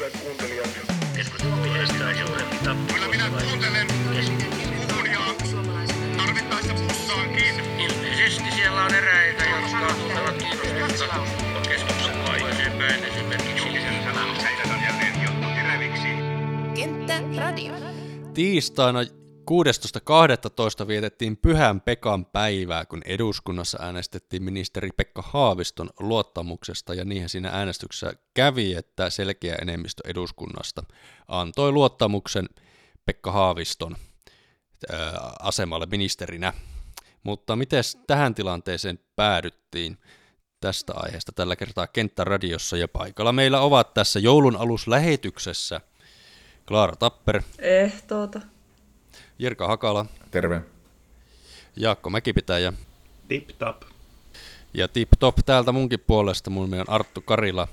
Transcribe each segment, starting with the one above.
hyvät kuuntelijat. Keskustelun järjestää suurempi tappu. Kyllä minä kuuntelen puhujaa tarvittaessa bussaankin. Ilmeisesti siellä on eräitä, jotka tuntevat kiinnostusta keskuksen aiheeseen päin. Esimerkiksi julkisen sanan säilötön jälleen johtu teräviksi. Kenttä Radio. Tiistaina 16.12. vietettiin Pyhän Pekan päivää, kun eduskunnassa äänestettiin ministeri Pekka Haaviston luottamuksesta, ja niinhän siinä äänestyksessä kävi, että selkeä enemmistö eduskunnasta antoi luottamuksen Pekka Haaviston asemalle ministerinä. Mutta miten tähän tilanteeseen päädyttiin? Tästä aiheesta tällä kertaa Kenttäradiossa, ja paikalla meillä ovat tässä joulun aluslähetyksessä Klaara Tapper. Jirka Hakala. Terve. Jaakko Mäkipitäjä. Tip Top. Ja Tip Top täältä munkin puolesta. Mun nimi on Arttu Karila.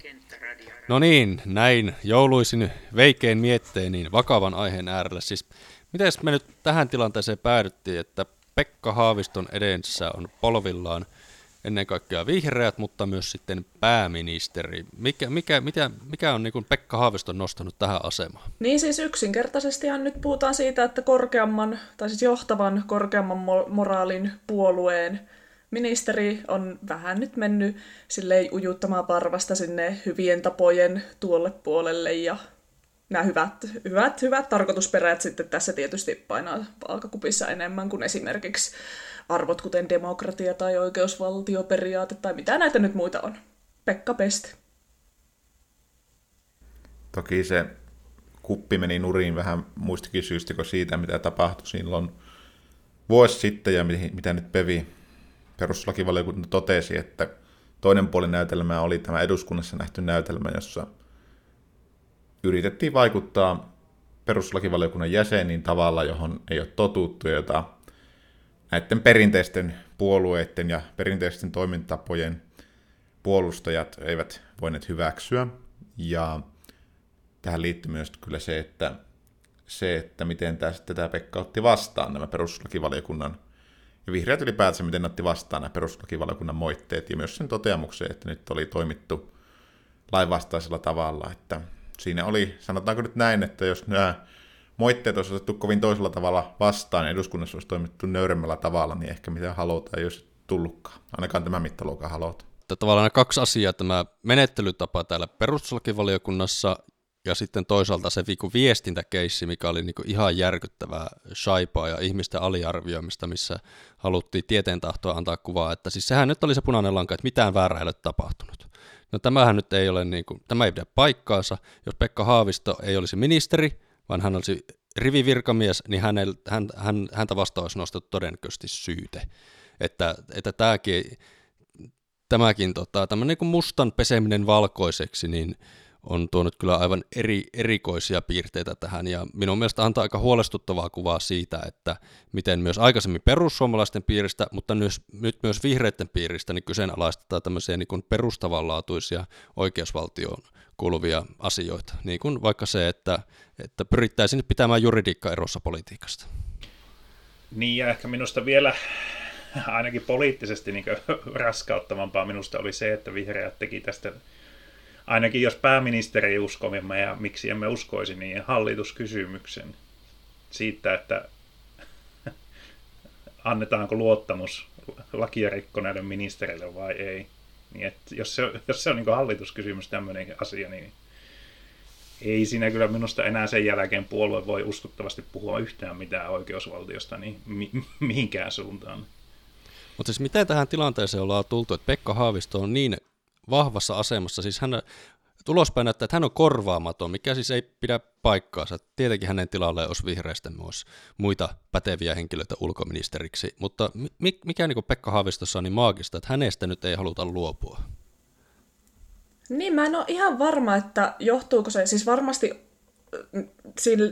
No niin, näin jouluisin veikein miettein niin vakavan aiheen äärellä. Siis miten me nyt tähän tilanteeseen päädyttiin, että Pekka Haaviston edessä on polvillaan ennen kaikkea vihreät, mutta myös sitten pääministeri. Mikä on niin kuin Pekka Haaviston nostanut tähän asemaan? Niin siis yksinkertaisestihan nyt puhutaan siitä, että johtavan korkeamman moraalin puolueen ministeri on vähän nyt mennyt silleen ujuttamaan parvasta sinne hyvien tapojen tuolle puolelle, ja nämä hyvät tarkoitusperät sitten tässä tietysti painaa palkakupissa enemmän kuin esimerkiksi arvot kuten demokratia tai oikeusvaltioperiaate tai mitä näitä nyt muita on. Pekka Pesti. Toki se kuppi meni nuriin vähän muistakin syystä kuin siitä, mitä tapahtui silloin vuosi sitten ja mitä nyt pevi. Perustuslakivaliokunta totesi, että toinen puoli näytelmää oli tämä eduskunnassa nähty näytelmä, jossa yritettiin vaikuttaa perustuslakivaliokunnan jäseniin tavalla, johon ei ole totuttu, jota näiden perinteisten puolueiden ja perinteisten toimintatapojen puolustajat eivät voineet hyväksyä. Ja tähän liittyy myös kyllä se, että miten tämä Pekka otti vastaan nämä perustuslakivaliokunnan, ja vihreät ylipäätänsä miten otti vastaan nämä perustuslakivaliokunnan moitteet, ja myös sen toteamukseen, että nyt oli toimittu lainvastaisella tavalla, että siinä oli, sanotaanko nyt näin, että jos nämä moitteet olisi otettu kovin toisella tavalla vastaan ja eduskunnassa olisi toimittu nöyremmällä tavalla, niin ehkä mitä halutaan ei olisi tullutkaan. Ainakaan tämä mittaluokan halutaan. Tavallaan kaksi asiaa, tämä menettelytapa täällä perustuslakivaliokunnassa ja sitten toisaalta se viestintäkeissi, mikä oli ihan järkyttävää shaipaa ja ihmisten aliarvioimista, missä haluttiin tieteen tahtoa antaa kuvaa, että siis sehän nyt oli se punainen lanka, että mitään väärää ei ole tapahtunut. No tämähän nyt ei ole tämä ei pidä paikkaansa. Jos Pekka Haavisto ei olisi ministeri, vaan hän olisi rivivirkamies, niin häntä vastaan olisi nostettu todennäköisesti syyte. Että tämäkin tämmöinen niin kuin mustan peseminen valkoiseksi, niin on tuonut kyllä aivan erikoisia piirteitä tähän, ja minun mielestä antaa aika huolestuttavaa kuvaa siitä, että miten myös aikaisemmin perussuomalaisten piiristä, mutta nyt myös vihreiden piiristä, niin kyseenalaistetaan tämmöisiä niin kuin perustavanlaatuisia oikeusvaltioon kuuluvia asioita, niin kuin vaikka se, että pyrittäisiin pitämään juridiikka erossa politiikasta. Niin, ja ehkä minusta vielä ainakin poliittisesti niin raskauttavampaa minusta oli se, että vihreät teki tästä, ainakin jos pääministeri ei usko, ja miksi emme uskoisi, niin hallituskysymyksen siitä, että annetaanko luottamus lakia rikkoneiden ministerille vai ei. Niin jos se on niin kuin hallituskysymys tämmöinen asia, niin ei siinä kyllä minusta enää sen jälkeen puolue voi uskottavasti puhua yhtään mitään oikeusvaltiosta niin mihinkään suuntaan. Mutta siis miten tähän tilanteeseen ollaan tultu, että Pekka Haavisto on niin vahvassa asemassa, siis hän ulospäin näyttää, että hän on korvaamaton, mikä siis ei pidä paikkaansa. Tietenkin hänen tilalleen olisi vihreistä myös muita päteviä henkilöitä ulkoministeriksi, mutta mikä niin Pekka Haavistossa on niin maagista, että hänestä nyt ei haluta luopua? Niin, mä en ole ihan varma, että johtuuko se, siis varmasti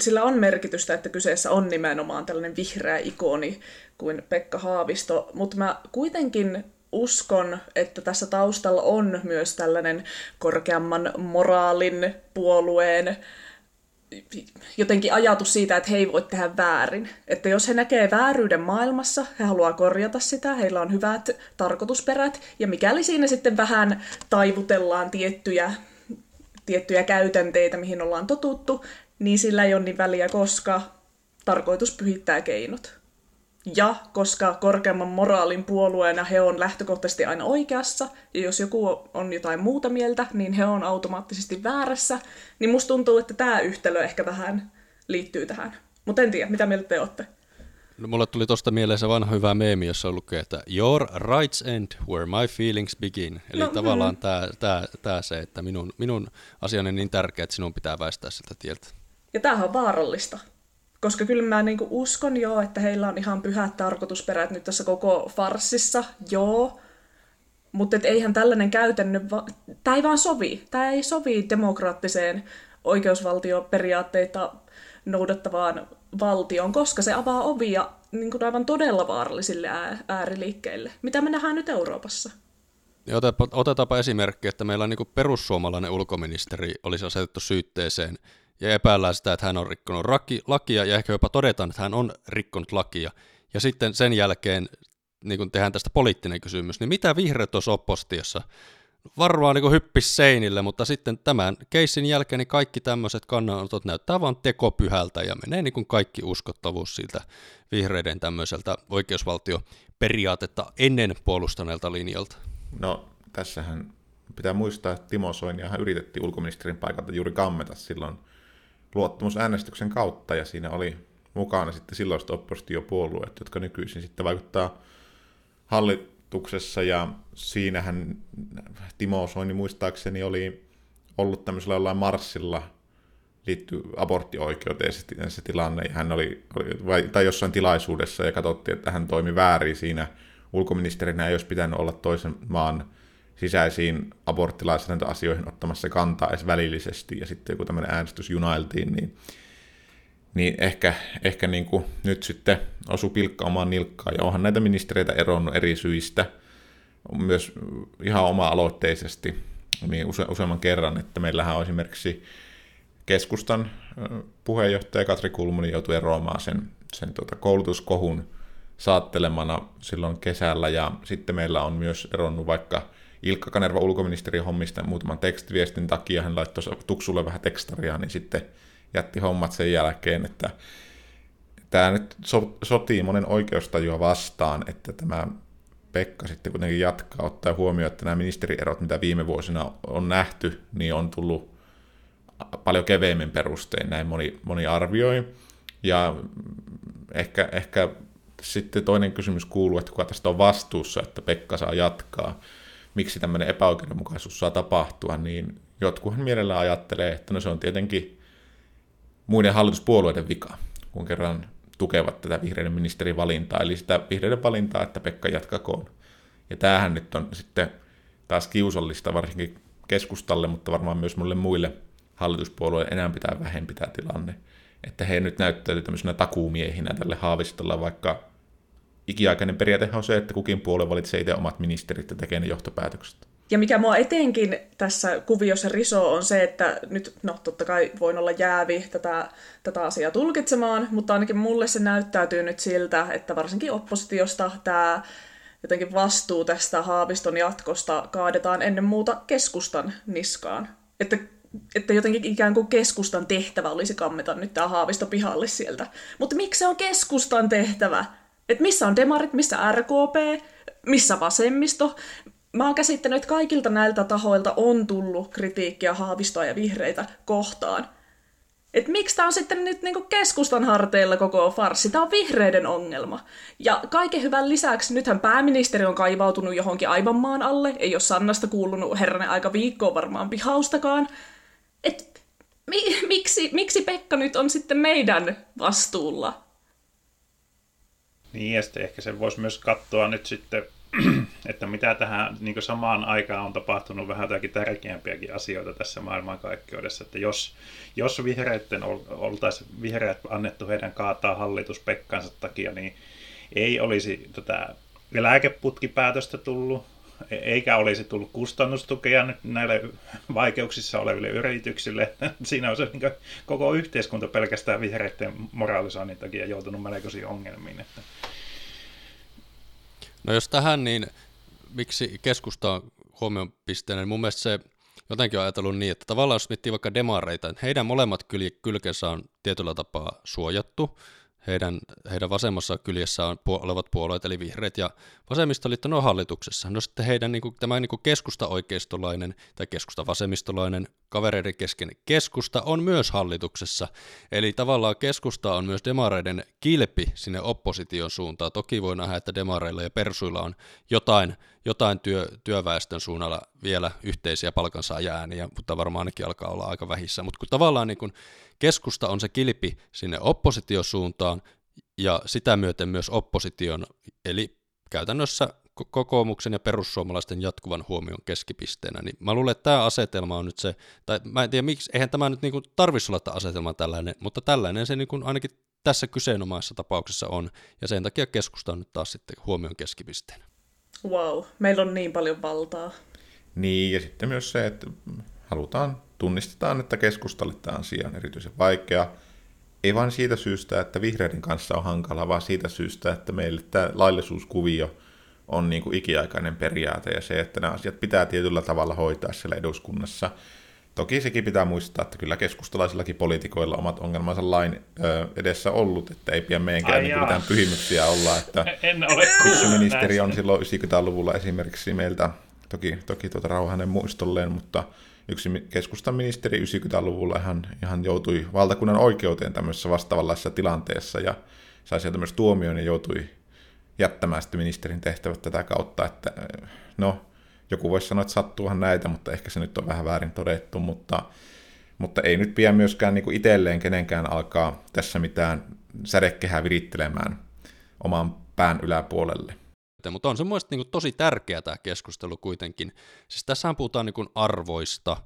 sillä on merkitystä, että kyseessä on nimenomaan tällainen vihreä ikoni kuin Pekka Haavisto, mutta mä kuitenkin uskon, että tässä taustalla on myös tällainen korkeamman moraalin puolueen jotenkin ajatus siitä, että he ei voi tehdä väärin. Että jos he näkee vääryyden maailmassa, he haluaa korjata sitä, heillä on hyvät tarkoitusperät, ja mikäli siinä sitten vähän taivutellaan tiettyjä tiettyjä käytänteitä, mihin ollaan totuttu, niin sillä ei ole niin väliä, koska tarkoitus pyhittää keinot. Ja koska korkeamman moraalin puolueena he on lähtökohtaisesti aina oikeassa, ja jos joku on jotain muuta mieltä, niin he on automaattisesti väärässä, niin musta tuntuu, että tämä yhtälö ehkä vähän liittyy tähän. Mutta en tiedä, mitä mieltä te olette? No, mulle tuli tosta mieleen se vanha hyvä meemi, jossa lukee, että your rights end where my feelings begin. Eli no, tavallaan tää se, että minun asiani on niin tärkeä, että sinun pitää väistää siltä tieltä. Ja tämähän on vaarallista. Koska kyllä mä niinku uskon joo, että heillä on ihan pyhät tarkoitusperät nyt tässä koko farssissa, joo. Mutta eihän tällainen käytännön, tämä ei vaan sovi. Tämä ei sovi demokraattiseen oikeusvaltioperiaatteita noudattavaan valtioon, koska se avaa ovia niin aivan todella vaarallisille ääriliikkeille. Mitä me nähdään nyt Euroopassa? Otetaanpa esimerkki, että meillä on niin perussuomalainen ulkoministeri olisi asetettu syytteeseen ja epäillään sitä, että hän on rikkonut lakia ja ehkä jopa todetaan, että hän on rikkonut lakia. Ja sitten sen jälkeen niin kun tehdään tästä poliittinen kysymys, niin mitä vihreät tuossa oppostiossa? Varmaan niin hyppisi seinille, mutta sitten tämän keissin jälkeen niin kaikki tämmöiset kannanotot näyttää vaan tekopyhältä ja menee niin kaikki uskottavuus siltä vihreiden tämmöiseltä oikeusvaltioperiaatetta ennen puolustaneelta linjalta. No tässähän pitää muistaa, että Timo Soiniahan yritettiin ulkoministerin paikalta juuri kammeta silloin luottamusäänestyksen kautta ja siinä oli mukana sitten silloiset oppositiopuolueet, jotka nykyisin sitten vaikuttaa hallituksessa ja siinähän Timo Soini muistaakseni oli ollut tämmöisellä jollain marssilla liittyy aborttioikeuteen se tilanne ja hän oli jossain tilaisuudessa ja katsottiin, että hän toimi väärin siinä ulkoministerinä ei olisi pitänyt olla toisen maan sisäisiin aborttilainsäädäntöasioihin ottamassa kantaa edes välillisesti ja sitten joku tämmöinen äänestys junailtiin, niin ehkä niin kuin nyt sitten osui pilkka omaan nilkkaan. Ja onhan näitä ministereitä eronnut eri syistä, myös ihan oma-aloitteisesti niin useamman kerran, että meillähän on esimerkiksi keskustan puheenjohtaja Katri Kulmuni joutui eroamaan sen koulutuskohun saattelemana silloin kesällä, ja sitten meillä on myös eronnut vaikka Ilkka Kanerva ulkoministeri hommista muutaman tekstiviestin takia, hän laittoi tuksulle vähän tekstaria, niin sitten jätti hommat sen jälkeen, että tämä nyt sotii monen oikeustajua vastaan, että tämä Pekka sitten kuitenkin jatkaa, ottaa huomioon, että nämä ministerierot, mitä viime vuosina on nähty, niin on tullut paljon keveemmin perustein, näin moni arvioi, ja ehkä sitten toinen kysymys kuuluu, että kuka tästä on vastuussa, että Pekka saa jatkaa, miksi tämmöinen epäoikeudenmukaisuus saa tapahtua, niin jotkuhan mielellään ajattelee, että no se on tietenkin muiden hallituspuolueiden vika, kun kerran tukevat tätä vihreiden ministerin valintaa, eli sitä vihreiden valintaa, että Pekka jatkakoon. Ja tämähän nyt on sitten taas kiusallista varsinkin keskustalle, mutta varmaan myös monille muille hallituspuolueille enää pitää vähempi tämä tilanne, että he nyt näyttäytyy tämmöisenä takuumiehinä tälle Haavistolla, vaikka ikiaikainen periaatehan on se, että kukin puolue valitsee itse omat ministerit ja tekee ne johtopäätökset. Ja mikä mua etenkin tässä kuviossa risoo on se, että nyt, no totta kai voin olla jäävi tätä asiaa tulkitsemaan, mutta ainakin mulle se näyttäytyy nyt siltä, että varsinkin oppositiosta tämä jotenkin vastuu tästä Haaviston jatkosta kaadetaan ennen muuta keskustan niskaan. Että jotenkin ikään kuin keskustan tehtävä olisi kammeta nyt tämä Haavisto pihalle sieltä. Mutta miksi se on keskustan tehtävä? Että missä on demarit, missä RKP, missä vasemmisto? Mä oon käsittänyt, että kaikilta näiltä tahoilta on tullut kritiikkiä Haavistoa ja vihreitä kohtaan. Että miksi tää on sitten nyt niinku keskustan harteilla koko farssi? Tää on vihreiden ongelma. Ja kaiken hyvän lisäksi nythän pääministeri on kaivautunut johonkin aivan maan alle. Ei ole Sannasta kuulunut herranen aika viikkoon varmaan pihaustakaan. Et miksi Pekka nyt on sitten meidän vastuulla? Niin, ja sitten ehkä sen voisi myös katsoa nyt sitten, että mitä tähän niin samaan aikaan on tapahtunut vähän jotakin tärkeämpiäkin asioita tässä maailmankaikkeudessa, että jos oltaisiin vihreät annettu heidän kaataa hallitus Pekkansa takia, niin ei olisi tätä lääkeputkipäätöstä tullut, eikä olisi tullut kustannustukea näille vaikeuksissa oleville yrityksille. Siinä on se niin koko yhteiskunta pelkästään vihreiden moraalisoinnin takia joutunut melkoisiin ongelmiin. Että. No jos tähän, niin miksi keskusta on huomioon pisteenä, niin mun mielestä se jotenkin ajatellut niin, että tavallaan jos miettii vaikka demareita, että heidän molemmat kylkensä on tietyllä tapaa suojattu, heidän vasemmassa kyljessä on olevat puolueet, eli vihreät ja vasemmistoliitto, ne on hallituksessa. No sitten heidän tämä keskusta-oikeistolainen tai keskusta-vasemmistolainen kavereiden kesken keskusta on myös hallituksessa. Eli tavallaan keskusta on myös demareiden kilpi sinne opposition suuntaan. Toki voi nähdä, että demareilla ja persuilla on jotain työväestön suunnalla vielä yhteisiä palkansaajia-ääniä, mutta varmaan ainakin alkaa olla aika vähissä. Mutta kun tavallaan niin kun keskusta on se kilpi sinne oppositiosuuntaan ja sitä myöten myös opposition, eli käytännössä kokoomuksen ja perussuomalaisten jatkuvan huomion keskipisteenä, niin mä luulen, että tämä asetelma on nyt se, tai mä en tiedä miksi, eihän tämä nyt niin tarvitsisi olla tämä asetelma tällainen, mutta tällainen se niin ainakin tässä kyseenomaisessa tapauksessa on, ja sen takia keskusta on nyt taas sitten huomion keskipisteenä. Wow, meillä on niin paljon valtaa. Niin, ja sitten myös se, että tunnistetaan, että keskustalle tämä asia on erityisen vaikea. Ei vain siitä syystä, että vihreiden kanssa on hankalaa, vaan siitä syystä, että meille tämä laillisuuskuvio on niin kuin ikiaikainen periaate, ja se, että nämä asiat pitää tietyllä tavalla hoitaa siellä eduskunnassa. Toki sekin pitää muistaa, että kyllä keskustalaisillakin poliitikoilla omat ongelmansa lain edessä ollut, että ei pidä meidänkään niin mitään pyhimyksiä olla, että yksinministeri on silloin 90-luvulla esimerkiksi meiltä, toki rauha hänen muistolleen, mutta yksi keskustan ministeri 90-luvulla ihan joutui valtakunnan oikeuteen tämmöisessä vastaavanlaisessa tilanteessa ja sai sieltä myös tuomion ja joutui jättämään sitten ministerin tehtävät tätä kautta, että no, joku voisi sanoa, että sattuuhan näitä, mutta ehkä se nyt on vähän väärin todettu, mutta ei nyt pidä myöskään niin kuin itselleen kenenkään alkaa tässä mitään sädekehää virittelemään oman pään yläpuolelle. Mutta on se mielestäni niin kuin tosi tärkeä tämä keskustelu kuitenkin. Siis tässähän puhutaan niin kuin arvoista,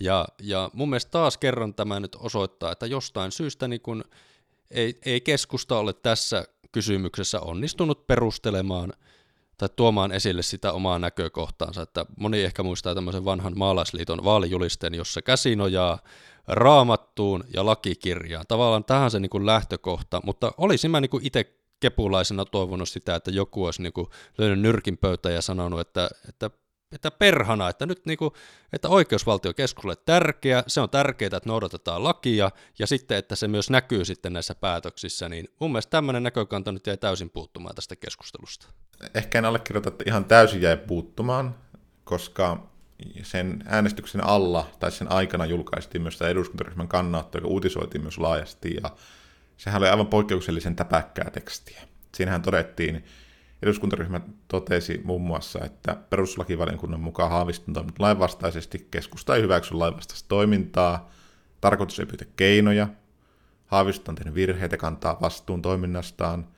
ja mun mielestä taas kerran tämä nyt osoittaa, että jostain syystä niin kuin ei keskusta ole tässä kysymyksessä onnistunut perustelemaan tai tuomaan esille sitä omaa näkökohtaansa, että moni ehkä muistaa tämmöisen vanhan maalaisliiton vaalijulisten, jossa käsi nojaa raamattuun ja lakikirjaan. Tavallaan tähän se niin kuin lähtökohta, mutta olisin mä niin kuin itse kepulaisena toivonut sitä, että joku olisi niin kuin löynyt nyrkin pöytään ja sanonut, että perhana, että nyt niin kuin, että oikeusvaltio keskustalle tärkeä, se on tärkeää, että noudatetaan lakia, ja sitten, että se myös näkyy sitten näissä päätöksissä, niin mun mielestä tämmöinen näkökanta nyt jäi täysin puuttumaan tästä keskustelusta. Ehkä en allekirjoita, että ihan täysin jäi puuttumaan, koska sen äänestyksen alla, tai sen aikana julkaistiin myös tämä eduskuntaryhmän kannanotto, joka uutisoitiin myös laajasti, ja sehän oli aivan poikkeuksellisen täpäkkää tekstiä. Siinähän todettiin, eduskuntaryhmä totesi muun muassa, että perustuslakivaliokunnan mukaan Haavisto on toiminut lainvastaisesti, keskusta ei hyväksy lainvastaista toimintaa, tarkoitus ei pyytä keinoja, Haavisto on tehnyt virheitä, kantaa vastuun toiminnastaan,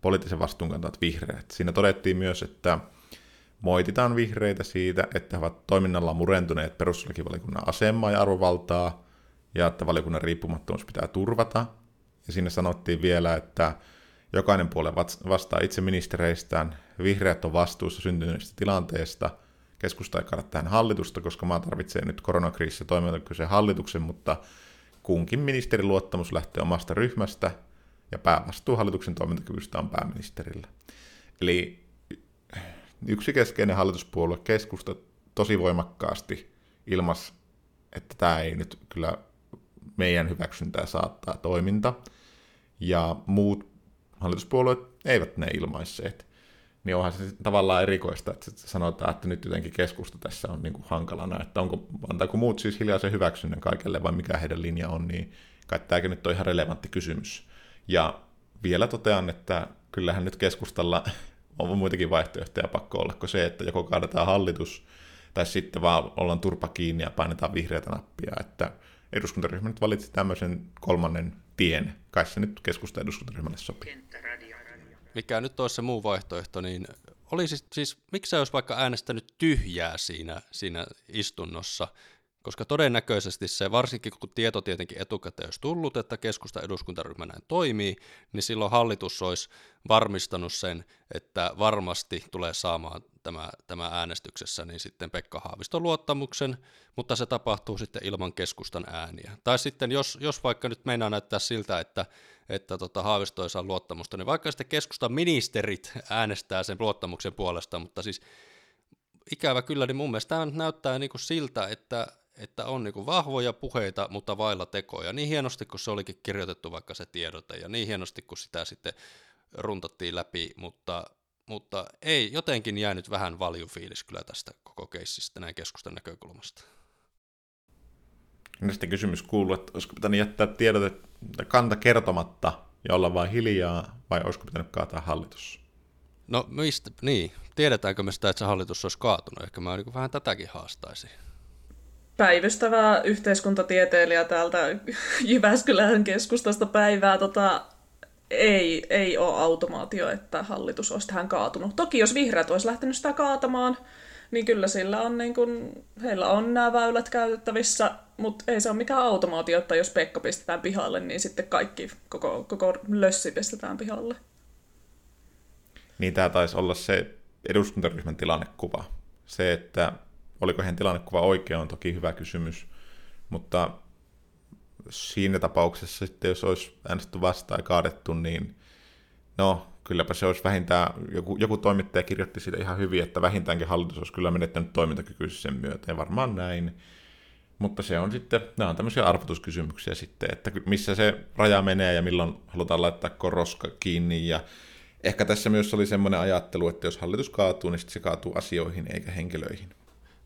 poliittisen vastuun kantavat vihreät. Siinä todettiin myös, että moititaan vihreitä siitä, että he ovat toiminnallaan murentuneet perustuslakivaliokunnan asemaa ja arvovaltaa, ja että valiokunnan riippumattomuus pitää turvata. Ja siinä sanottiin vielä, että jokainen puolue vastaa itse ministereistään, vihreät on vastuussa syntyneestä tilanteesta, keskusta ei kannata tähän hallitusta, koska maa tarvitsee nyt koronakriisissä toimintakykyisen hallituksen, mutta kunkin ministerin luottamus lähtee omasta ryhmästä, ja päävastuu hallituksen toimintakyvystä on pääministerillä. Eli yksi keskeinen hallituspuolue keskusta tosi voimakkaasti ilmaisi, että tämä ei nyt kyllä meidän hyväksyntää saattaa toiminta, ja muut hallituspuolueet eivät ne ilmaisseet, niin onhan se tavallaan erikoista, että sanotaan, että nyt jotenkin keskusta tässä on niin kuin hankalana, että antaako muut siis hiljaisen hyväksynnän kaikelle vai mikä heidän linja on, niin kai tämäkin nyt on ihan relevantti kysymys. Ja vielä totean, että kyllähän nyt keskustalla on muitakin vaihtoehtoja pakko olla kuin se, että joko kaadetaan hallitus tai sitten vaan ollaan turpa kiinni ja painetaan vihreätä nappia, että eduskuntaryhmä nyt valitsi tämmöisen kolmannen tien. Kai se nyt keskusta eduskuntaryhmälle sopii. Mikä nyt olisi se muu vaihtoehto, niin olisi siis miksi sä olisi vaikka äänestänyt tyhjää siinä istunnossa, koska todennäköisesti se, varsinkin kun tieto tietenkin etukäteen olisi tullut, että keskusta eduskuntaryhmä näin toimii, niin silloin hallitus olisi varmistanut sen, että varmasti tulee saamaan tämä äänestyksessä niin sitten Pekka Haaviston luottamuksen, mutta se tapahtuu sitten ilman keskustan ääniä. Tai sitten jos vaikka nyt meinaa näyttää siltä, että Haavisto ei saa luottamusta, niin vaikka sitten keskustan ministerit äänestää sen luottamuksen puolesta, mutta siis ikävä kyllä, niin mun mielestä tämä näyttää niin kuin siltä, että on niin kuin vahvoja puheita, mutta vailla tekoja. Niin hienosti, kun se olikin kirjoitettu vaikka se tiedote, ja niin hienosti, kun sitä sitten runtattiin läpi, mutta ei jotenkin jäänyt vähän valjufiilis kyllä tästä koko keissistä näin keskustan näkökulmasta. Ja sitten kysymys kuuluu, että olisiko pitänyt jättää tiedote kanta kertomatta ja olla vain hiljaa, vai olisiko pitänyt kaataa hallitus? No mistä, niin, tiedetäänkö me sitä, että se hallitus olisi kaatunut? Ehkä mä niin vähän tätäkin haastaisin. Päivystävä yhteiskuntatieteilijä täältä Jyväskylän keskustasta päivää. Ei ole automaatio, että hallitus olisi tähän kaatunut. Toki jos vihreät olisi lähtenyt sitä kaatamaan, niin kyllä sillä on, niin kun, heillä on nämä väylät käytettävissä, mutta ei se ole mikään automaatio, että jos Pekka pistetään pihalle, niin sitten kaikki, koko lössi pistetään pihalle. Niin tämä taisi olla se eduskuntaryhmän tilannekuva. Se, että oliko heidän tilannekuva oikea, on toki hyvä kysymys, mutta siinä tapauksessa sitten, jos olisi äänestetty vastaan ja kaadettu, niin no, kylläpä se olisi vähintään, joku toimittaja kirjoitti siitä ihan hyvin, että vähintäänkin hallitus olisi kyllä menettänyt toimintakykyisen sen myötä, ja varmaan näin. Mutta se on sitten, nämä on tämmöisiä arvotuskysymyksiä sitten, että missä se raja menee ja milloin halutaan laittaa koroska kiinni, ja ehkä tässä myös oli semmoinen ajattelu, että jos hallitus kaatuu, niin sitten se kaatuu asioihin eikä henkilöihin.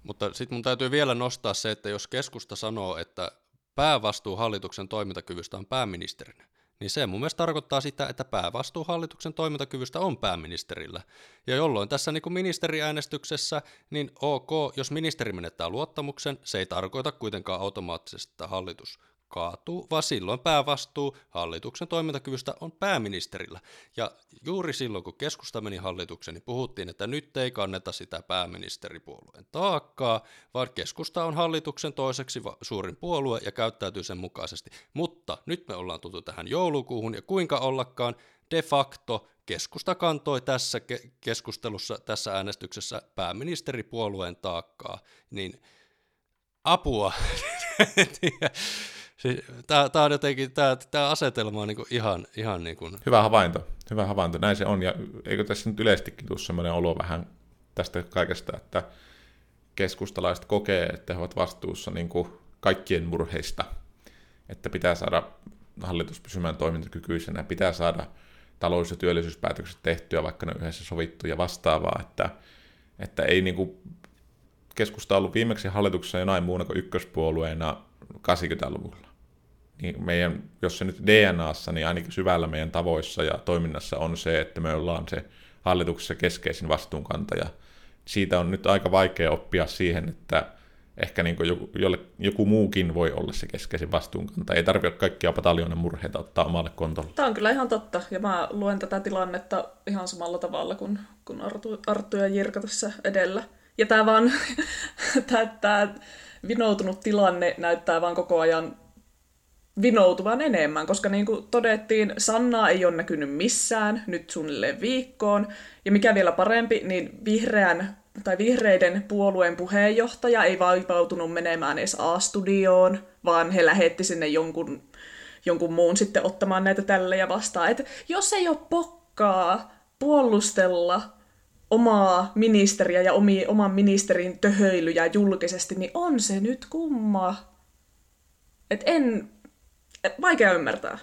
Mutta sitten mun täytyy vielä nostaa se, että jos keskusta sanoo, että päävastuu hallituksen toimintakyvystä on pääministerinä, niin se mun mielestä tarkoittaa sitä, että päävastuu hallituksen toimintakyvystä on pääministerillä. Ja jolloin tässä niin kuin ministeriäänestyksessä, niin ok, jos ministeri menettää luottamuksen, se ei tarkoita kuitenkaan automaattisesti, että hallitus kaatuu, vaan silloin päävastuu hallituksen toimintakyvystä on pääministerillä. Ja juuri silloin, kun keskusta meni hallitukseen, niin puhuttiin, että nyt ei kanneta sitä pääministeripuolueen taakkaa, vaan keskusta on hallituksen toiseksi suurin puolue ja käyttäytyy sen mukaisesti. Mutta nyt me ollaan tultu tähän joulukuuhun, ja kuinka ollakaan de facto keskusta kantoi tässä keskustelussa, tässä äänestyksessä pääministeripuolueen taakkaa, niin apua! Tämä asetelma on niin kuin ihan niin kuin... Hyvä havainto, näin se on, ja eikö tässä nyt yleistikin tule semmoinen olo vähän tästä kaikesta, että keskustalaiset kokee, että he ovat vastuussa niin kuin kaikkien murheista, että pitää saada hallitus pysymään toimintakykyisenä, pitää saada talous- ja työllisyyspäätökset tehtyä, vaikka ne yhdessä sovittu ja vastaavaa, että ei niin kuin keskusta ollut viimeksi hallituksessa jonain muuna kuin ykköspuolueena 80-luvulla. Niin meidän, jos se nyt DNAssa, niin ainakin syvällä meidän tavoissa ja toiminnassa on se, että me ollaan se hallituksessa keskeisin vastuunkantaja. Siitä on nyt aika vaikea oppia siihen, että ehkä niin kuin joku muukin voi olla se keskeisin vastuunkantaja. Ei tarvitse kaikkia pataljoonan murheita ottaa omalle kontolle. Tämä on kyllä ihan totta, ja mä luen tätä tilannetta ihan samalla tavalla kuin Arttu ja Jirka tässä edellä. Ja tämä vaan, tämä vinoutunut tilanne näyttää vaan koko ajan vinoutuvan enemmän, koska niin kuin todettiin, Sannaa ei ole näkynyt missään nyt suunnilleen viikkoon. Ja mikä vielä parempi, niin vihreiden puolueen puheenjohtaja ei vaivautunut menemään edes A-studioon, vaan he lähetti sinne jonkun muun sitten ottamaan näitä tälle ja vastaan. Et jos ei ole pokkaa puolustella omaa ministeriä ja oman ministerin töhöilyjä julkisesti, niin on se nyt kumma. Vaikea ymmärtää.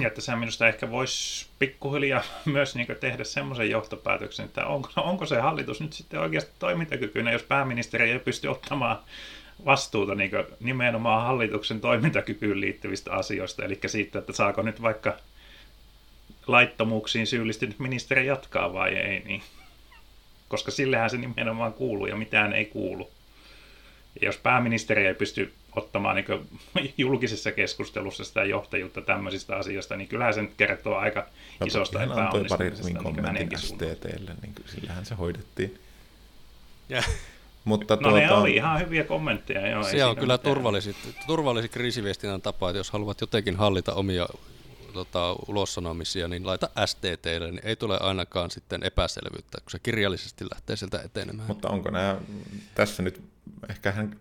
Ja että sehän minusta ehkä voisi pikkuhiljaa myös niin tehdä semmoisen johtopäätöksen, että onko se hallitus nyt sitten oikeasti toimintakykyinen, jos pääministeri ei pysty ottamaan vastuuta niin nimenomaan hallituksen toimintakykyyn liittyvistä asioista, eli siitä, että saako nyt vaikka laittomuuksiin syyllistynyt ministeri jatkaa vai ei, niin. Koska sillähän se nimenomaan kuuluu ja mitään ei kuulu. Ja jos pääministeri ei pysty ottamaan niin julkisessa keskustelussa sitä johtajuutta tämmöisistä asioista, niin kyllähän se nyt kertoo aika isosta epäonnistumisesta. Antoi pari kommentin STT:lle, niin sillähän se hoidettiin. Ja. Mutta ne oli ihan hyviä kommentteja. Joo, se on kyllä turvallisin kriisiviestinnän tapa, että jos haluat jotenkin hallita omia ulossanomisia, niin laita STT:lle, niin ei tule ainakaan sitten epäselvyyttä, kun se kirjallisesti lähtee sieltä etenemään. Mutta onko nämä tässä nyt, ehkä hän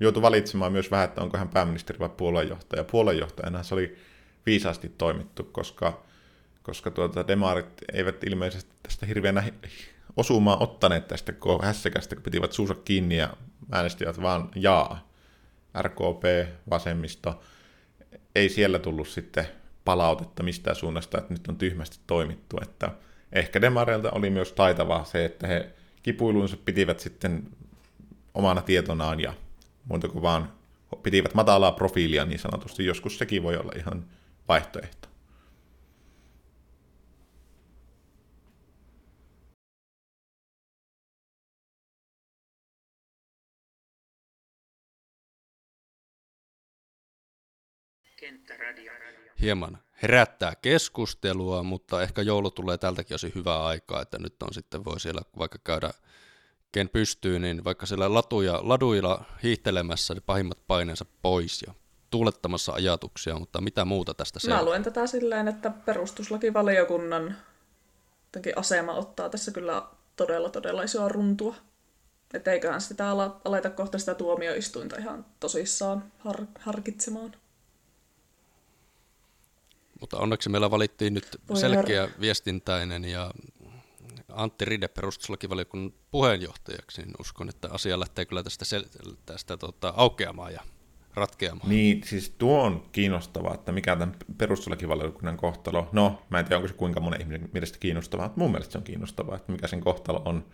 joutui valitsemaan myös vähän, että onko hän pääministeri vai puoluejohtaja. Puoluejohtajana se oli viisaasti toimittu, koska demarit eivät ilmeisesti tästä hirveänä osumaa ottaneet tästä hässäkästä, kun pitivät suusa kiinni ja äänestivät vaan jaa. RKP, vasemmisto, ei siellä tullut sitten palautetta mistään suunnasta, että nyt on tyhmästi toimittu. Että ehkä demareilta oli myös taitavaa se, että he kipuiluunsa pitivät sitten omana tietonaan ja muuta kuin vaan pitivät matalaa profiilia niin sanotusti. Joskus sekin voi olla ihan vaihtoehto. Hieman herättää keskustelua, mutta ehkä joulu tulee tältäkin osin hyvää aikaa, että nyt on sitten voi siellä vaikka käydä, ken pystyy, niin vaikka siellä laduilla hiihtelemässä niin pahimmat paineensa pois ja tuulettamassa ajatuksia, mutta mitä muuta tästä seuraa? Mä luen tätä silleen, että perustuslakivaliokunnan asema ottaa tässä kyllä todella isoa runtua. Et eiköhän sitä aleta kohta sitä tuomioistuinta ihan tosissaan harkitsemaan. Mutta onneksi meillä valittiin nyt selkeä viestintäinen ja Antti Ride perustuslakivaliokunnan puheenjohtajaksi, niin uskon, että asia lähtee kyllä tästä aukeamaan ja ratkeamaan. Niin, siis tuo on kiinnostavaa, että mikä tämän perustuslakivaliokunnan kohtalo, no mä en tiedä onko se kuinka monen ihmisen mielestä kiinnostavaa, mutta mun mielestä se on kiinnostavaa, että mikä sen kohtalo on.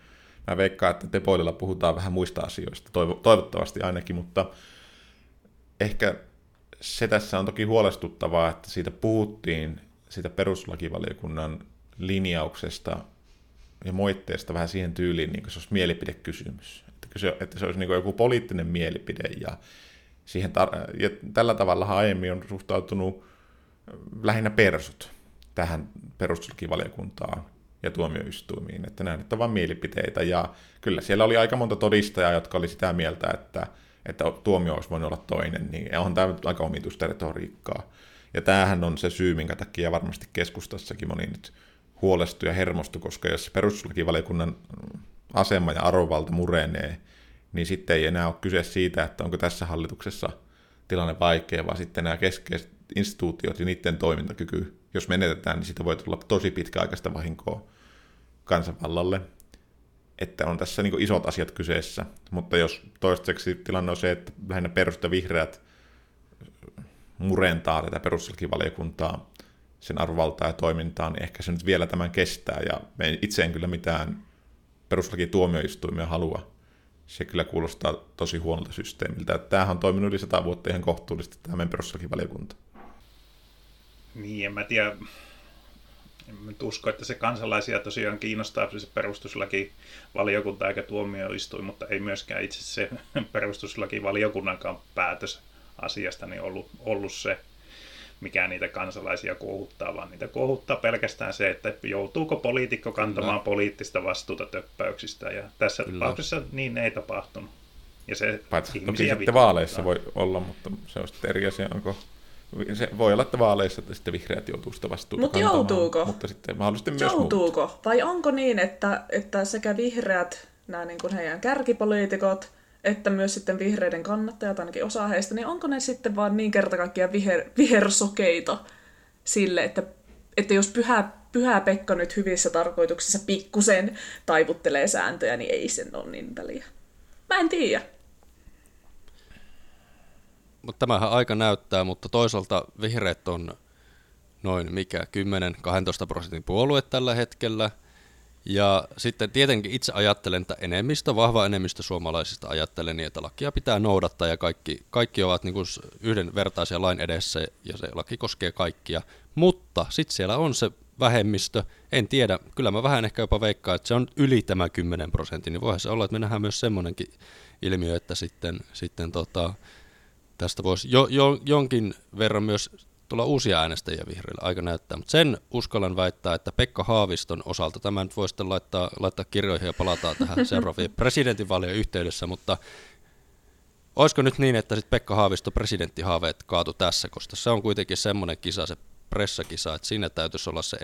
Mä veikkaan, että depoililla puhutaan vähän muista asioista, toivottavasti ainakin, mutta ehkä se tässä on toki huolestuttavaa, että siitä puhuttiin siitä perustuslakivaliokunnan linjauksesta ja moitteesta vähän siihen tyyliin, niin kuin se olisi mielipidekysymys. Että se olisi niin kuin joku poliittinen mielipide. Ja, siihen ja tällä tavalla aiemmin on suhtautunut lähinnä persut tähän perustuslakivaliokuntaan ja tuomioistuimiin. Että nämä nyt on vain mielipiteitä. Ja kyllä siellä oli aika monta todistajaa, jotka oli sitä mieltä, että tuomio olisi voinut olla toinen. Niin on tämä aika omituista retoriikkaa. Ja tämähän on se syy, minkä takia varmasti keskustassakin moni nyt huolestui ja hermostui, koska jos perustuslakivaliokunnan asema ja arvovalta murenee, niin sitten ei enää ole kyse siitä, että onko tässä hallituksessa tilanne vaikea, vaan sitten nämä keskeiset instituutiot ja niiden toimintakyky, jos menetetään, niin siitä voi tulla tosi pitkäaikaista vahinkoa kansanvallalle. Että on tässä niin isot asiat kyseessä, mutta jos toistaiseksi tilanne on se, että lähinnä perusta vihreät murentaa tätä perustuslakivaliokuntaa, sen arvovaltaa ja toimintaa, niin ehkä se nyt vielä tämän kestää, ja itse en kyllä mitään perustuslakituomioistuimia halua. Se kyllä kuulostaa tosi huonolta systeemiltä. Tämähän on toiminut yli 100 vuotta ihan kohtuullisesti, tämä meidän perustuslakivaliokunta. Niin, en mä tiedä. En usko, että se kansalaisia tosiaan kiinnostaa se perustuslakivaliokunta eikä tuomioistuin, mutta ei myöskään itse se perustuslakivaliokunnankaan päätös asiasta niin ollut se, mikä niitä kansalaisia kohuttaa, vaan niitä kohuttaa pelkästään se, että joutuuko poliitikko kantamaan poliittista vastuuta töppäyksistä, ja tässä tapauksessa niin ei tapahtunut. Ja se paitsi toki sitten vaaleissa voi olla, mutta se on sitten eri asia, onko se voi olla, että vaaleissa että sitten vihreät joutuu sitä vastuuta kantamaan. Joutuuko? Mutta sitten mahdollisesti myös joutuuko? Muut. Vai onko niin, että sekä vihreät, nämä niin kuin heidän kärkipoliitikot, että myös sitten vihreiden kannattajat, ainakin osa heistä, niin onko ne sitten vaan niin kertakaikkiaan vihersokeita sille, että jos pyhä Pekka nyt hyvissä tarkoituksissa pikkusen taivuttelee sääntöjä, niin ei sen ole niin väliä. Mä en tiedä. Tämähän aika näyttää, mutta toisaalta vihreät on noin 10-12% puolue tällä hetkellä. Ja sitten tietenkin itse ajattelen, että vahva enemmistö suomalaisista ajattelee niin, että lakia pitää noudattaa ja kaikki ovat niin kuin yhdenvertaisia lain edessä ja se laki koskee kaikkia. Mutta sitten siellä on se vähemmistö, en tiedä, kyllä mä vähän ehkä jopa veikkaan, että se on yli tämä 10%, niin voihan se olla, että me nähdään myös semmoinenkin ilmiö, että sitten tästä voisi jonkin verran myös tulla uusia äänestäjiä vihreillä, aika näyttää, mutta sen uskallan väittää, että Pekka Haaviston osalta, tämä nyt voi sitten laittaa kirjoihin ja palataan tähän seuraavien presidentinvaalien yhteydessä, mutta olisiko nyt niin, että sitten Pekka Haavisto presidenttihaaveet kaatu tässä, koska se on kuitenkin semmoinen kisa, se pressakisa, että siinä täytyisi olla se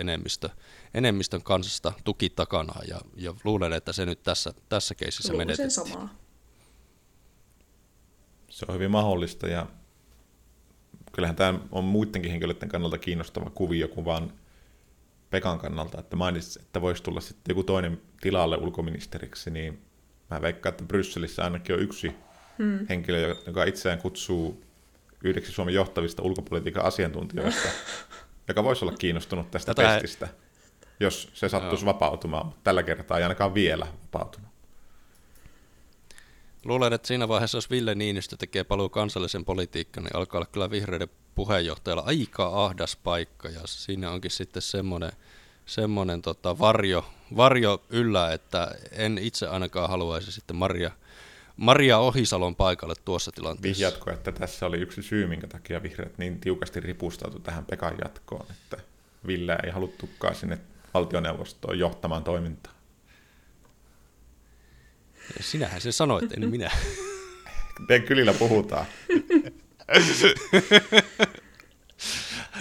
enemmistön kansasta tuki takana, ja luulen, että se nyt tässä keisissä menetettiin. Se on hyvin mahdollista, ja kyllähän tämä on muidenkin henkilöiden kannalta kiinnostava kuvio, kun vaan Pekan kannalta, että mainitsit, että voisi tulla sitten joku toinen tilalle ulkoministeriksi, niin mä veikkaan, että Brysselissä ainakin on yksi henkilö, joka itseään kutsuu yhdeksi Suomen johtavista ulkopolitiikan asiantuntijoista, joka voisi olla kiinnostunut tästä testistä, jos se sattuisi vapautumaan, mutta tällä kertaa ei ainakaan vielä vapautunut. Luulen, että siinä vaiheessa, jos Ville Niinistö tekee paluu kansallisen politiikkaan, niin alkaa olla kyllä vihreiden puheenjohtajalla aika ahdas paikka, ja siinä onkin sitten semmoinen varjo yllä, että en itse ainakaan haluaisi sitten Maria Ohisalon paikalle tuossa tilanteessa. Vihjatko, että tässä oli yksi syy, minkä takia vihreät niin tiukasti ripustautui tähän Pekan jatkoon, että Ville ei haluttukaan sinne valtioneuvostoon johtamaan toimintaa. Sinähän se sanoit, en minä. Teidän kylillä puhutaan.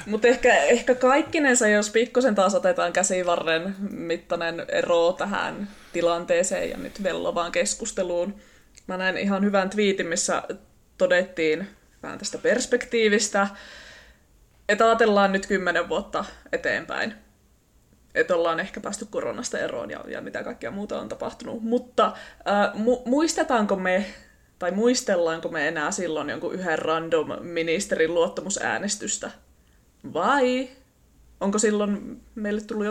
Mutta ehkä kaikkinensa, jos pikkusen taas otetaan käsivarren mittainen ero tähän tilanteeseen ja nyt vellovaan keskusteluun. Mä näin ihan hyvän twiitin, missä todettiin vähän tästä perspektiivistä, että ajatellaan nyt 10 vuotta eteenpäin. Että ollaan ehkä päästy koronasta eroon ja mitä kaikkea muuta on tapahtunut. Mutta muistetaanko me, tai muistellaanko me enää silloin jonkun yhden random ministerin luottamusäänestystä? Vai onko silloin meille tullut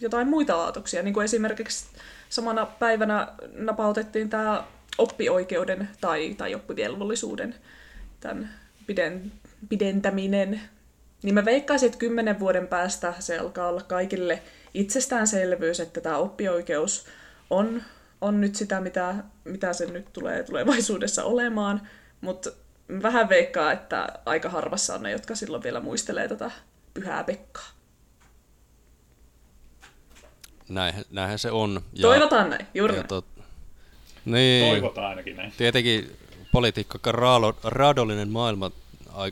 jotain muita aatoksia? Niin kuin esimerkiksi samana päivänä napautettiin tämä oppioikeuden tai oppivelvollisuuden tämän pidentäminen. Niin mä veikkaisin, että 10 vuoden päästä se alkaa olla kaikille itsestäänselvyys, että tämä oppioikeus on nyt sitä, mitä se nyt tulee tulevaisuudessa olemaan. Mutta vähän veikkaa, että aika harvassa on ne, jotka silloin vielä muistelee tätä Pyhää Pekkaa. Näinhän se on. Toivotaan näin, juuri näin. Niin, toivotaan ainakin näin. Tietenkin politiikka on raadollinen maailma.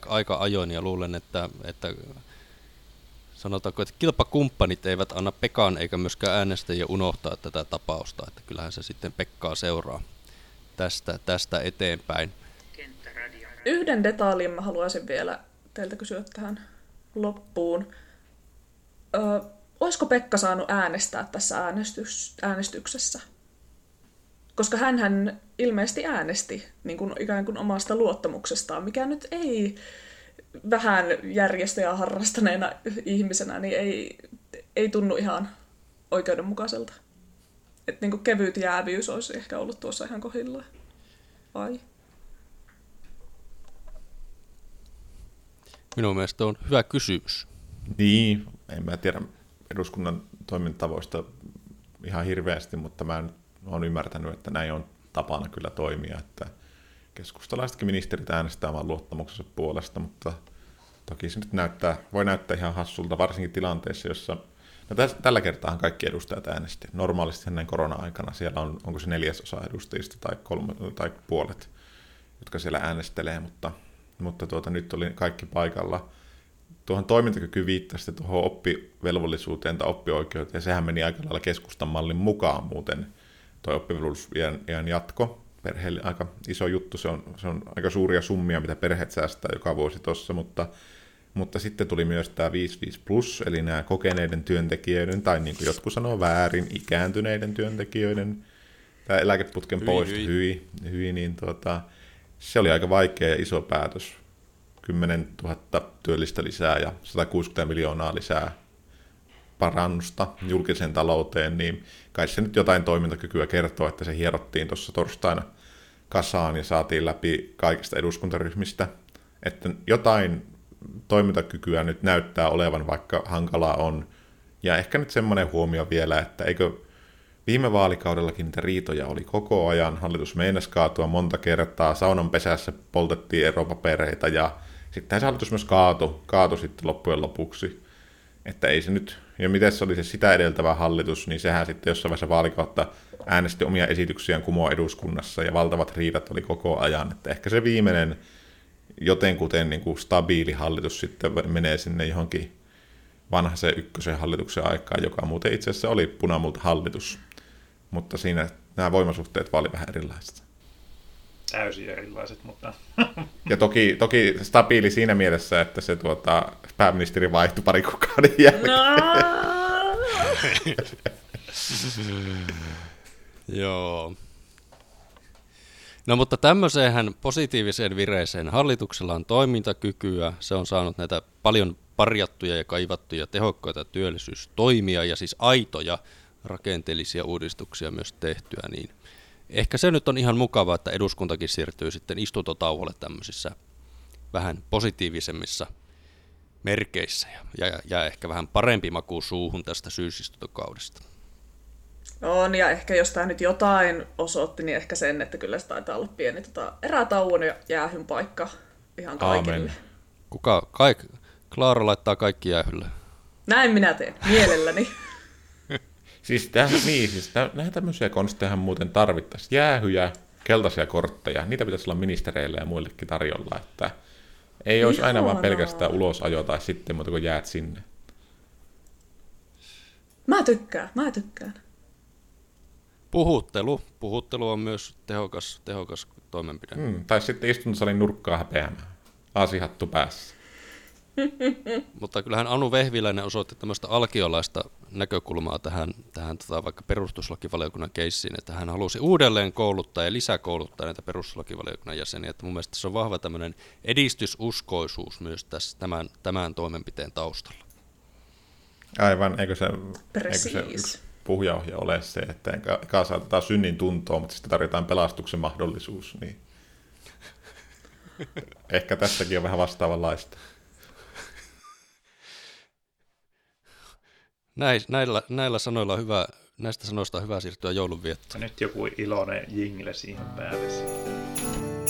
Aika ajoin ja luulen, että sanotaanko, että kilpakumppanit eivät anna Pekan eikä myöskään äänestäjiä unohtaa tätä tapausta, että kyllähän se sitten Pekkaa seuraa tästä eteenpäin. Yhden detaljin mä haluaisin vielä teiltä kysyä tähän loppuun. Olisiko Pekka saanut äänestää tässä äänestyksessä? Koska hänhän ilmeisesti äänesti niin kuin ikään kuin omasta luottamuksestaan, mikä nyt ei vähän järjestöjä harrastaneena ihmisenä, niin ei tunnu ihan oikeudenmukaiselta. Että niin kuin kevyt jäävyys olisi ehkä ollut tuossa ihan kohdillaan. Vai? Minun mielestä on hyvä kysymys. Niin, en mä tiedä eduskunnan toimintatavoista ihan hirveästi, mutta mä olen ymmärtänyt, että näin on tapana kyllä toimia, että keskustalaisetkin ministerit äänestää vaan luottamuksensa puolesta, mutta toki se nyt voi näyttää ihan hassulta, varsinkin tilanteessa, jossa tällä kertaa kaikki edustajat äänesti. Normaalisti näin korona-aikana siellä on, onko se 1/4 edustajista tai 3 tai puolet, jotka siellä äänestelee, mutta nyt oli kaikki paikalla. Tuohon toimintakyky viittasi tuohon oppivelvollisuuteen tai oppioikeuteen, ja sehän meni aika lailla keskustan mallin mukaan muuten. Tuo oppivelvollisuusiän jatko perheelle aika iso juttu, se on aika suuria summia, mitä perheet säästää joka vuosi tuossa, mutta sitten tuli myös tämä 55+, eli nämä kokeneiden työntekijöiden, tai niin kuin jotkut sanoo väärin, ikääntyneiden työntekijöiden, tämä eläkeputken poisto, se oli aika vaikea ja iso päätös, 10 000 työllistä lisää ja 160 miljoonaa lisää parannusta julkiseen talouteen, niin kai se nyt jotain toimintakykyä kertoo, että se hierottiin tuossa torstaina kasaan ja saatiin läpi kaikista eduskuntaryhmistä, että jotain toimintakykyä nyt näyttää olevan, vaikka hankalaa on. Ja ehkä nyt semmoinen huomio vielä, että eikö viime vaalikaudellakin niitä riitoja oli koko ajan, hallitus meinasi kaatua monta kertaa, saunan pesässä poltettiin eropapereita ja sitten se hallitus myös kaatui sitten loppujen lopuksi. Että ei se nyt, ja miten se oli se sitä edeltävä hallitus, niin sehän sitten jossain vaiheessa vaalikautta äänesti omia esityksiään kumoa eduskunnassa, ja valtavat riidat oli koko ajan. Että ehkä se viimeinen jotenkuten niin kuin stabiili hallitus sitten menee sinne johonkin Vanhasen ykkösen hallituksen aikaan, joka muuten itse asiassa oli punamulta hallitus. Mutta siinä nämä voimasuhteet oli vähän erilaiset. Täysin erilaiset, mutta... Ja toki stabiili siinä mielessä, että se pääministeri vaihtui pari kuukauden jälkeen. No. Joo. No mutta tämmöiseen positiiviseen vireeseen hallituksella on toimintakykyä. Se on saanut näitä paljon parjattuja ja kaivattuja tehokkaita työllisyystoimia ja siis aitoja rakenteellisia uudistuksia myös tehtyä. Niin ehkä se nyt on ihan mukavaa, että eduskuntakin siirtyy sitten istuntotauolle tämmöisissä vähän positiivisemmissa merkeissä ja ehkä vähän parempi maku suuhun tästä syysistuntokaudesta. On, ja ehkä jos tämä nyt jotain osoitti, niin ehkä sen, että kyllä se taitaa olla pieni erätauon ja jäähyn paikka ihan kaikille. Aamen. Klaara laittaa kaikki jäähylle. Näin minä teen, mielelläni. Siis näitä tämmöisiä konstejahan muuten tarvittaisiin. Jäähyjä, keltaisia kortteja, niitä pitäisi olla ministereille ja muillekin tarjolla, että ei olisi aina vaan pelkästään ulosajo tai sitten muuta kuin jäät sinne. Mä tykkään. Puhuttelu on myös tehokas toimenpide. Tai sitten istuntosalin nurkkaa häpeämään. Laasihattu päässä. Mutta kyllähän Anu Vehviläinen osoitti tämmöistä alkiolaista näkökulmaa tähän vaikka perustuslakivaliokunnan keissiin, että hän halusi uudelleen kouluttaa ja lisäkouluttaa näitä perustuslakivaliokunnan jäseniä. Että mun mielestä se on vahva tämmöinen edistysuskoisuus myös tässä tämän toimenpiteen taustalla. Aivan, eikö se yksi puhujaohja ole se, että eka saatetaan synnin tuntoon, mutta sitten tarjotaan pelastuksen mahdollisuus. Niin. Ehkä tässäkin on vähän vastaavanlaista. Näistä sanoista on hyvä siirtyä joulunviettoon. Nyt joku iloinen jingle siihen päälle.